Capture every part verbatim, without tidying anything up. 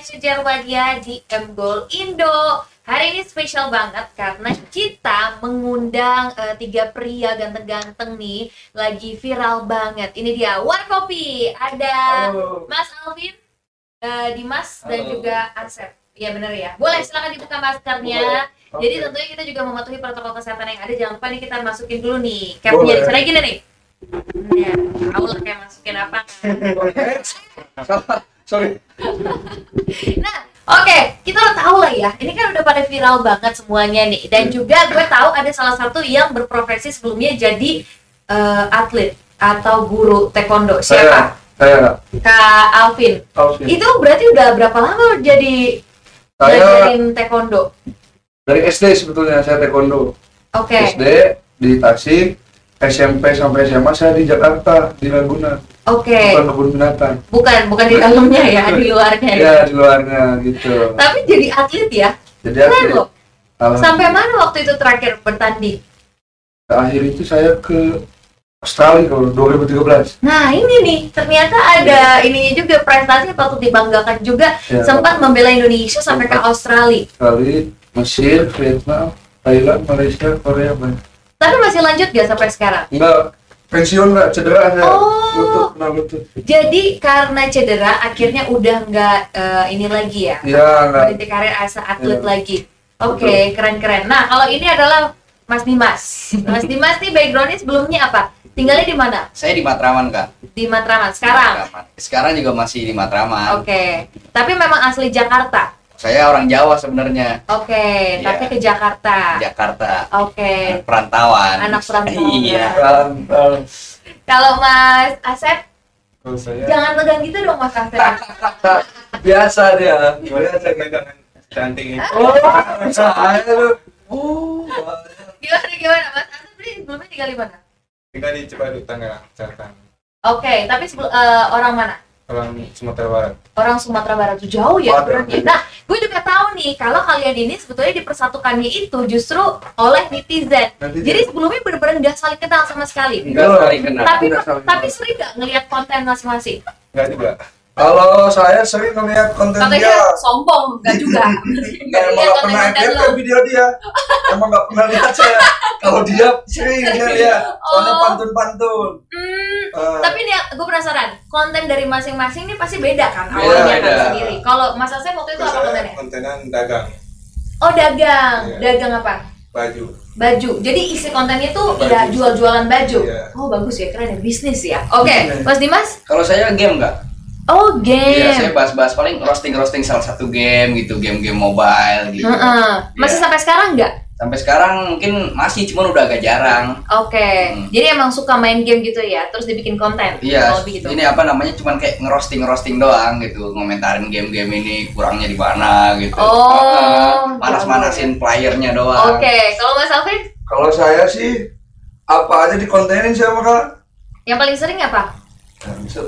Catch Jarwadia di M-Goal Indo. Hari ini spesial banget karena kita mengundang uh, tiga pria ganteng-ganteng nih, lagi viral banget. Ini dia War Kopi, ada halo. Mas Alvin, uh, Dimas, halo. Dan juga Asep. Iya bener ya. Boleh silahkan dibuka maskernya. Boleh. Jadi okay. Tentunya kita juga mematuhi protokol kesehatan yang ada. Jangan lupa nih kita masukin dulu nih capnya. Caranya gini nih. Ya, Allah kayak masukin apa? Sorry. Nah, oke, okay. Kita udah tahu lah ya. Ini kan udah pada viral banget semuanya nih. Dan juga gue tahu ada salah satu yang berprofesi sebelumnya jadi uh, atlet atau guru taekwondo. Siapa? Saya. Kak Alvin. Alvin. Itu berarti udah berapa lama jadi ngajarin taekwondo? Dari S D sebetulnya saya taekwondo. Oke. Okay. S D di Tasik, S M P sampai S M A saya di Jakarta, di Laguna. Oke. Okay. Bukan kebun binatang. Bukan, bukan di dalamnya ya, di luarnya. Iya, di luarnya gitu. Tapi jadi atlet ya. Jadi atlet. Loh. Sampai mana waktu itu terakhir bertanding? Terakhir itu saya ke Australia kalau dua ribu tiga belas. Nah ini nih ternyata ada yeah. Ininya juga prestasi patut dibanggakan juga. Yeah. Sempat membela Indonesia sampai ke Australia. Australia, Mesir, Vietnam, Thailand, Malaysia, Korea banyak. Tapi masih lanjut gak sampai sekarang? Enggak. Pensiun nggak, cedera saya. Oh. Lutut, nah lutut. Jadi karena cedera akhirnya udah nggak uh, ini lagi ya. Iya. Berhenti karir as atlet ya. Lagi. Oke, okay, keren-keren. Nah kalau ini adalah Mas Dimas. Mas Dimas nih backgroundnya sebelumnya apa? Tinggalnya di mana? Saya di Matraman kak. Di Matraman sekarang? Matraman. Sekarang juga masih di Matraman. Oke. Okay. Tapi memang asli Jakarta. Saya orang Jawa sebenarnya. Oke, okay, yeah. Tapi ke Jakarta. Jakarta. Oke. Okay. Anak perantauan. Anak perantauan. Iya. Kalau Mas Asep, oh, saya... jangan tegang gitu dong Mas Asep. Biasa dia. Biasa tegangan cantik. Oh, saya tuh. Oh. Gimana gimana Mas Asep ini sebelumnya tinggal di mana? Tinggal di Cipadu, Tangerang, Jakarta. Oke, okay, tapi sebelum uh, orang mana? Orang Sumatera Barat. Orang Sumatera Barat itu jauh ya. Berarti. Nah, gue juga tahu nih kalau kalian ini sebetulnya dipersatukannya itu justru oleh netizen. netizen. Jadi sebelumnya benar-benar nggak saling kenal sama sekali. Enggak saling kenal. Tapi enggak saling tapi kenal. Sering nggak ngelihat konten masing-masing. Enggak juga. Kalau saya sering ngelihat konten Katanya dia. Sombong, enggak juga. Enggak pernah lihat video dia. Emang enggak pernah lihat saya. Kalau dia sering ya, soalnya oh. pantun-pantun. Hmm, uh. Tapi nih, gue penasaran. Konten dari masing-masing ini pasti beda kan awalnya kan sendiri. Kalau Mas Asep waktu itu apa kontennya? Kontenan dagang. Oh dagang, yeah. Dagang apa? Baju. Baju. Jadi isi kontennya tuh udah jual-jualan baju. Yeah. Oh bagus ya, keren ya bisnis ya. Oke, okay. Mas Dimas? Kalau saya game nggak? Oh game. Iya saya bahas-bahas paling roasting-roasting salah satu game gitu, game-game mobile gitu. Uh-uh. Masih yeah. Sampai sekarang nggak? Sampai sekarang mungkin masih, cuman udah agak jarang. Oke. Okay. Hmm. Jadi emang suka main game gitu ya, terus dibikin konten. Iya. Yeah. Gitu. Ini apa namanya? Cuman kayak ngerosting-roasting doang gitu, ngomentarin game-game ini kurangnya di mana gitu. Oh. Uh, Manas-manasin playernya doang. Oke. Okay. Kalau Mas Alvin? Kalau saya sih apa aja dikontenin sama Kak? Yang paling sering apa?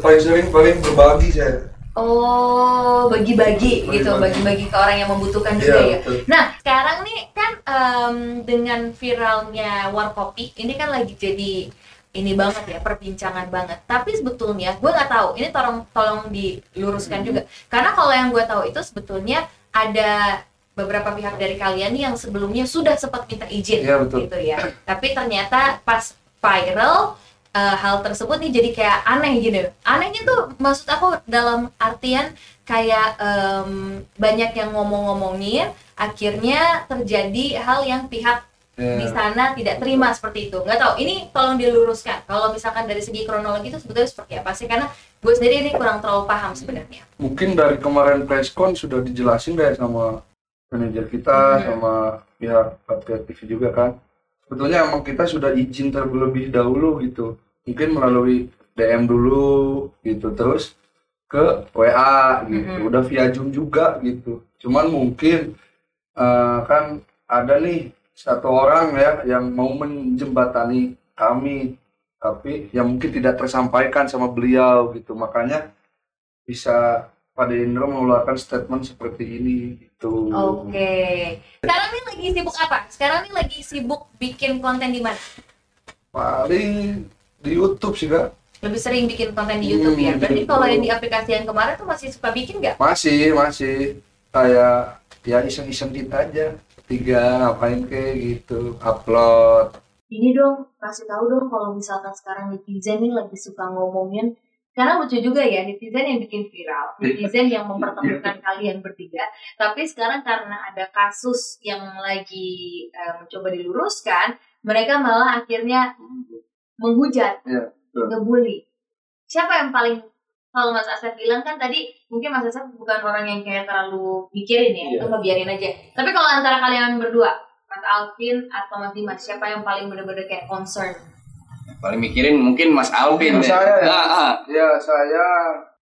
Paling sering paling berbagi saya. Oh, bagi-bagi gitu, bagi-bagi ke orang yang membutuhkan juga ya. Betul. Nah, sekarang nih kan um, dengan viralnya War Kopi ini kan lagi jadi ini banget ya, perbincangan banget. Tapi sebetulnya gue nggak tahu, ini tolong tolong diluruskan hmm. juga. Karena kalau yang gue tahu itu sebetulnya ada beberapa pihak dari kalian nih yang sebelumnya sudah sempat minta izin ya, betul. Gitu ya. Tapi ternyata pas viral Uh, hal tersebut nih jadi kayak aneh gini. Anehnya tuh maksud aku dalam artian kayak um, banyak yang ngomong-ngomongin akhirnya terjadi hal yang pihak yeah. Di sana tidak terima seperti itu. Nggak tahu, ini tolong diluruskan kalau misalkan dari segi kronologi itu sebetulnya seperti apa sih, karena gue sendiri ini kurang terlalu paham sebenarnya. Mungkin dari kemarin presscon sudah dijelasin deh sama manajer kita hmm. sama pihak kreatif juga kan. Sebetulnya emang kita sudah izin terlebih dahulu gitu, mungkin melalui D M dulu gitu, terus ke W A gitu, mm-hmm. udah via Zoom juga gitu. Cuman mungkin uh, kan ada nih satu orang ya yang mau menjembatani kami, tapi yang mungkin tidak tersampaikan sama beliau gitu, makanya bisa Pakde Indro mengeluarkan statement seperti ini gitu. Oke. Okay. Sekarang ini lagi sibuk apa? Sekarang ini lagi sibuk bikin konten di mana? Paling di YouTube sih kak. lebih sering bikin konten di YouTube hmm, ya. Berarti kalau yang di aplikasi yang kemarin tuh masih suka bikin nggak? Masih, masih. Kayak ya iseng-iseng dikit aja. Tiga ngapain kayak gitu, upload. Ini dong, kasih tahu dong kalau misalkan sekarang netizen ini lagi suka ngomongin. Sekarang lucu juga ya, netizen yang bikin viral, netizen yang mempertemukan kalian bertiga. Tapi sekarang karena ada kasus yang lagi eh, mencoba diluruskan, mereka malah akhirnya menghujat. Yeah. Ngebully. Siapa yang paling, kalau Mas Asep bilang kan tadi, mungkin Mas Asep bukan orang yang kayak terlalu mikirin ya, yeah. Itu ngebiarin aja. Tapi kalau antara kalian berdua, Mas Alvin atau Mas Dimas, siapa yang paling bener-bener kayak concern? Paling mikirin mungkin Mas Alvin. Mas saya ya, ah. ya saya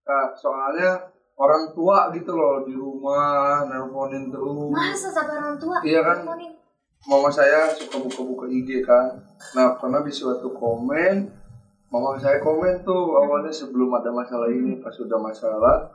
nah, soalnya orang tua gitu loh di rumah, nelfonin terus. Masa sampai orang tua? Iya kan, nelfonin. Mama saya suka buka-buka I G kan. Nah pernah di suatu komen, mama saya komen tuh awalnya sebelum ada masalah ini, pas sudah masalah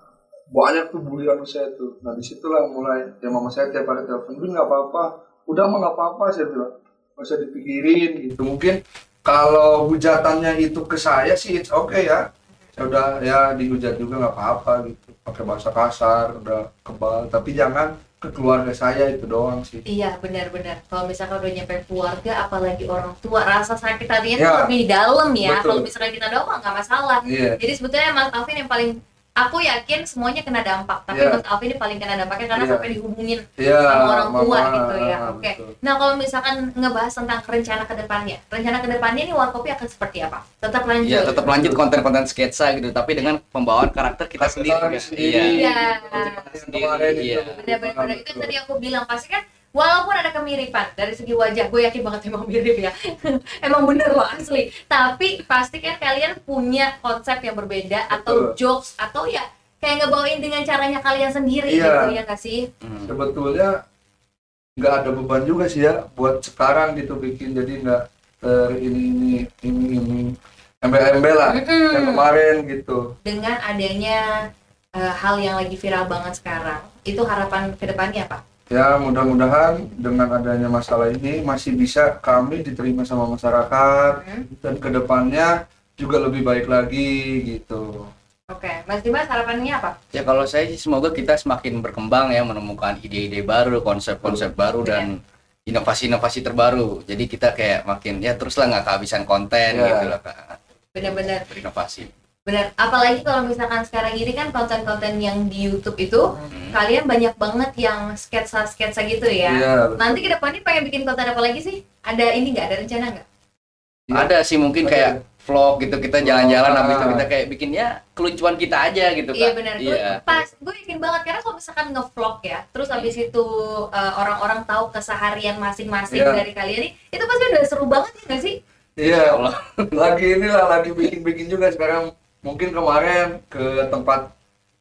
banyak tuh bulian saya tuh. Nah disitulah mulai ya mama saya tiap hari telepon, gue nggak apa-apa, udah mah nggak apa-apa saya bilang, nggak usah dipikirin gitu. Mungkin kalau hujatannya itu ke saya sih it's okay ya, saya udah ya dihujat juga nggak apa-apa gitu, pakai bahasa kasar udah kebal, tapi jangan ke keluarga saya itu doang sih. Iya benar-benar. Kalau misalkan udah nyampe keluarga, apalagi orang tua, rasa sakit hatinya ya, tuh lebih dalam ya. Kalau misalkan kita doang nggak masalah. Yeah. Jadi sebetulnya Mas Alvin yang paling, aku yakin semuanya kena dampak. Tapi yeah. Mas Alvin ini paling kena dampaknya karena yeah. sampai dihubungin yeah, sama orang tua mama, gitu ya. Oke. Okay. Nah kalau misalkan ngebahas tentang rencana kedepannya, rencana kedepannya ini War Kopi akan seperti apa? Tetap lanjut. Iya tetap lanjut konten-konten sketsa gitu, tapi dengan pembawaan karakter kita sendiri. Iya. Iya. Kemarin itu. Benar-benar itu tadi aku bilang pasti kan. Walaupun ada kemiripan dari segi wajah, gue yakin banget emang mirip ya. Emang bener loh asli. Tapi pasti kan kalian punya konsep yang berbeda. Betul. Atau jokes atau ya kayak ngebawain dengan caranya kalian sendiri iya. gitu ya nggak sih? Hmm. Sebetulnya nggak ada beban juga sih ya buat sekarang gitu bikin, jadi nggak ter ini ini ini ini embel-embel lah mm-hmm. yang kemarin gitu. Dengan adanya uh, hal yang lagi viral banget sekarang, itu harapan kedepannya apa? Ya mudah-mudahan dengan adanya masalah ini masih bisa kami diterima sama masyarakat hmm. dan kedepannya juga lebih baik lagi gitu. Oke, okay. Mas Dimas harapannya apa? Ya kalau saya sih semoga kita semakin berkembang ya, menemukan ide-ide baru, konsep-konsep hmm. baru dan inovasi-inovasi terbaru. Jadi kita kayak makin ya teruslah nggak kehabisan konten yeah. gitu lah Kak. Benar-benar berinovasi. Benar, apalagi kalau misalkan sekarang ini kan konten-konten yang di YouTube itu hmm. kalian banyak banget yang sketsa-sketsa gitu ya. Yeah. Nanti ke depannya pengen bikin konten apa lagi sih? Ada ini nggak? Ada rencana nggak? Yeah. Ada sih mungkin kayak vlog gitu, kita jalan-jalan oh. habis itu kita kayak bikin ya keluncuan kita aja gitu kan. Iya benar. Yeah. Pas gue yakin banget karena kalau misalkan nge-vlog ya, terus habis itu uh, orang-orang tahu keseharian masing-masing yeah. dari kalian ini, itu pasti udah seru banget ya nggak sih? Iya. Yeah. Lagi inilah lagi bikin-bikin juga sekarang. Mungkin kemarin ke tempat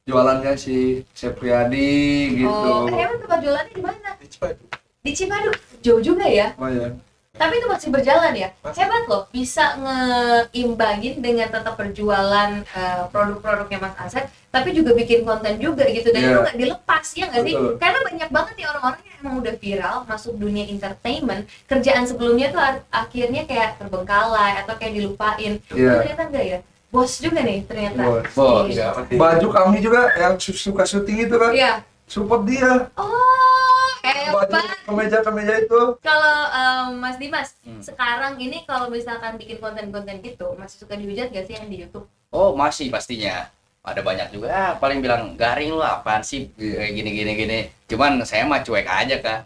jualannya si Supriyadi gitu. Oh, emang tempat jualannya di mana? Di Cipadu. Di Cipadu, jauh juga ya? Oh iya. Tapi itu masih berjalan ya? Mas. Hebat loh, bisa ngeimbangin dengan tetap berjualan uh, produk-produknya Mas Asep, tapi juga bikin konten juga gitu. Dan yeah. itu nggak dilepas ya nggak sih? Betul. Karena banyak banget ya orang-orang yang emang udah viral, masuk dunia entertainment, kerjaan sebelumnya tuh akhirnya kayak terbengkalai atau kayak dilupain. Yeah. Ternyata enggak ya? Bos juga nih ternyata. Bos. Iya. Baju kami juga yang suka syuting itu kan. Iya. Support dia. Oh, hebat. Baju kemeja-kemeja itu. Kalau um, Mas Dimas, hmm. sekarang ini kalau misalkan bikin konten-konten gitu, masih suka dihujat gak sih yang di YouTube? Oh, masih pastinya. Ada banyak juga ah, paling bilang garing lu apaan sih kayak gini-gini gini. Cuman saya mah cuek aja Kak.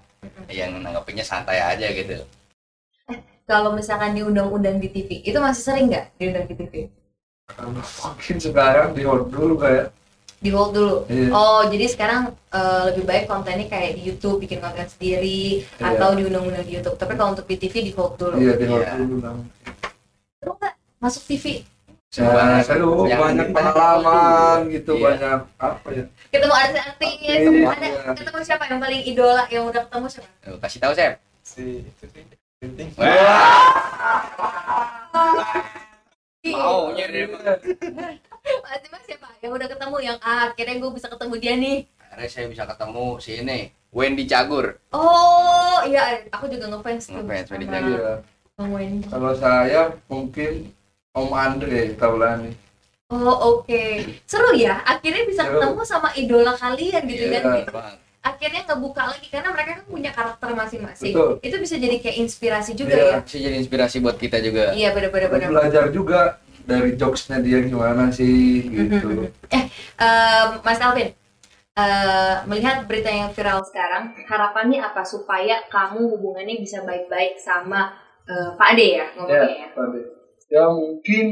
Yang nanggapinnya santai aja gitu. Eh, kalau misalkan diundang-undang di T V, itu masih sering nggak diundang di T V? Mungkin sekarang di hold dulu kayak di hold dulu yeah. Oh jadi sekarang uh, lebih baik kontennya kayak di YouTube, bikin konten sendiri yeah. atau diundang-undang di YouTube, tapi kalau untuk di T V di hold dulu. Iya yeah, di hold yeah. dulu bang. Terus nggak masuk T V? Saya dulu banyak pengalaman gitu yeah. banyak apa ya, ketemu artis-artisnya semua ada yeah. Ketemu siapa yang paling idola yang udah ketemu siapa? Kasih tahu Sep si itu sih penting. Maunya deh Mas Dimas siapa yang udah ketemu yang ah, akhirnya gue bisa ketemu dia nih? Akhirnya saya bisa ketemu si ini Wendy Cagur. Oh iya aku juga ngefans tuh ngefans Wendy Cagur. Kalau saya mungkin Om Andre Taulani. Oh, oke. Okay. Seru ya, akhirnya bisa Seru. ketemu sama idola kalian gitu yeah, kan. Bang. Akhirnya ngebuka lagi karena mereka kan punya karakter masing-masing. Itu bisa jadi kayak inspirasi juga yeah, ya. Bisa jadi inspirasi buat kita juga. Iya, yeah, benar-benar. Belajar juga dari jokesnya dia gimana sih gitu. eh, uh, Mas Alvin, uh, melihat berita yang viral sekarang, harapannya apa supaya kamu hubungannya bisa baik-baik sama uh, Pak Ade ya ngomongnya? Yeah, ya, Pak Ade. Ya mungkin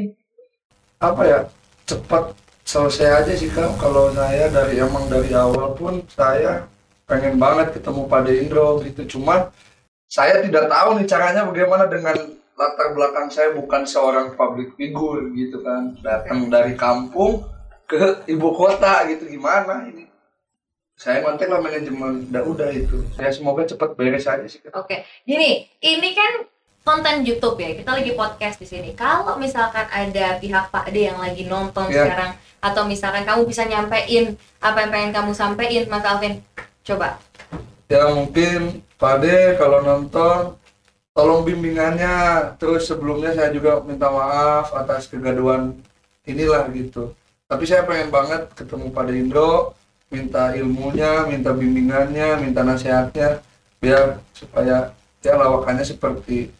apa ya cepat selesai aja sih Kak. Kalau saya dari emang dari awal pun saya pengen banget ketemu Pakde Indro gitu, cuma saya tidak tahu nih caranya bagaimana dengan latar belakang saya bukan seorang public figure gitu kan, datang dari kampung ke ibu kota gitu gimana ini. Saya kontak lah manajemen, udah udah itu ya, semoga cepat beres aja sih Kak. Oke, gini, ini kan konten YouTube ya, kita lagi podcast di sini. Kalau misalkan ada pihak Pakde yang lagi nonton yeah. sekarang, atau misalkan kamu bisa nyampein apa yang pengen kamu sampein, Mas Alvin, coba. Ya mungkin Pakde kalau nonton, tolong bimbingannya. Terus sebelumnya saya juga minta maaf atas kegaduhan inilah gitu. Tapi saya pengen banget ketemu Pakde Indro, minta ilmunya, minta bimbingannya, minta nasihatnya, biar supaya ya lawakannya seperti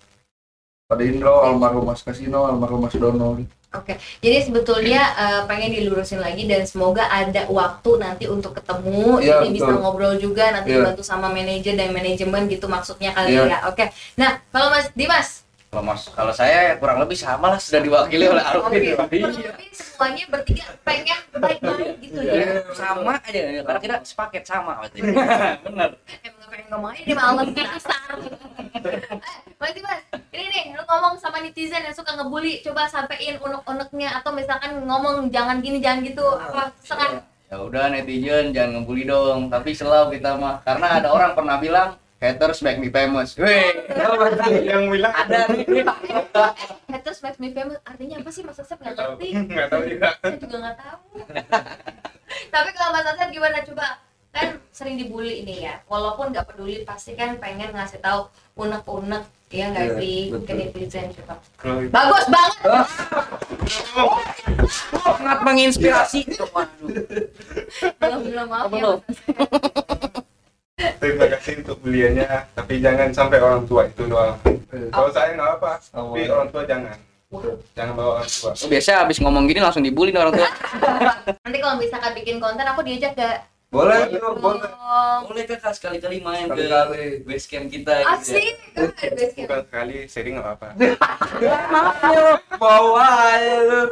Pakde Indro, almarhum Mas Kasino, almarhum Mas Dono. Oke, jadi sebetulnya uh, pengen dilurusin lagi dan semoga ada waktu nanti untuk ketemu, ya, jadi betul. Bisa ngobrol juga nanti ya. Bantu sama manajer dan manajemen gitu maksudnya kali ya. ya. Oke, nah kalau Mas Dimas? Kalau Mas, kalau saya kurang lebih sama lah, sudah diwakili oleh Arufin. Kurang lebih semuanya bertiga pengen baik-baik gitu ya. ya. Sama aja, karena kita sepaket sama. Bener. Emang pengen ngomongin dia malam kasar. Mas Dimas, ini nih lu ngomong sama netizen yang suka ngebully, coba sampein unek-uneknya atau misalkan ngomong jangan gini jangan gitu apa sekarang? Ya udah netizen jangan ngebully dong, tapi selalu kita mah karena ada orang pernah bilang haters make me famous. Weh, yang bilang ada nih. Haters make me famous artinya apa sih Mas Asep? Nggak ngerti. Nggak tahu juga. Saya juga nggak tahu. Tapi kalau Mas Asep gimana coba? Kan sering dibully ini ya, walaupun nggak peduli pasti kan pengen ngasih tahu unek-unek ya nggak sih ke netizen coba. Bagus banget. Sangat menginspirasi. Belum maaf ya. Terima kasih untuk beliannya, tapi jangan sampai orang tua itu doang. Kalau saya nggak apa, tapi orang tua jangan. Jangan bawa orang tua. Biasanya habis ngomong gini langsung dibully orang tua. Nanti kalau misalkan bikin konten aku diajak ke boleh tuh, boleh. Boleh Kakak sekali-kali main ke base camp kita gitu. Asik, ke base camp. Bukan sekali, sering enggak apa-apa. Maaf lu, bawa lu.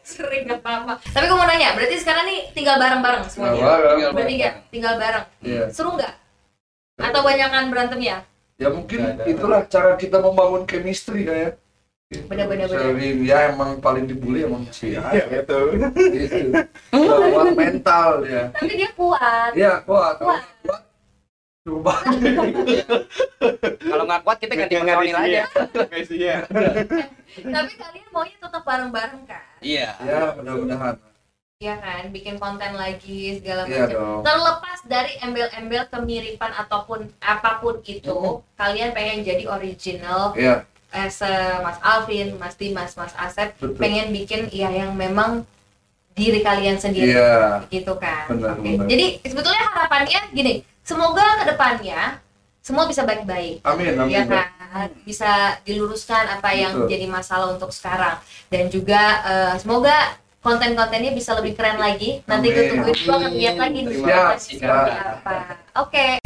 Sering enggak apa-apa. Tapi aku mau nanya, berarti sekarang nih tinggal bareng-bareng semuanya. Tinggal bertiga, tinggal bareng. Seru enggak? Atau banyakan berantem ya? Ya mungkin itulah cara kita membangun chemistry kayak. Bener-bener sering bener. Ya emang paling dibully emang sih ya, ya gitu gitu kuat mental dia tapi dia kuat ya kuat kuat coba kalau nggak kuat kita ganti personil aja ya. Tapi kalian maunya tetap bareng-bareng kan iya ya, mudah-mudahan ya kan bikin konten lagi segala ya, macam terlepas dari embel-embel kemiripan ataupun apapun itu mm-hmm. Kalian pengen jadi original ya. As, uh, Mas Alvin, Mas Dimas, Mas Asep betul. Pengen bikin ya yang memang diri kalian sendiri yeah. Gitu kan benar, okay. Benar. Jadi sebetulnya harapannya gini, semoga kedepannya semua bisa baik-baik amin, amin, ya kan bisa diluruskan apa betul. Yang jadi masalah untuk sekarang dan juga uh, semoga konten-kontennya bisa lebih keren lagi nanti amin, kita tungguin banget lihat lagi nih apa oke okay.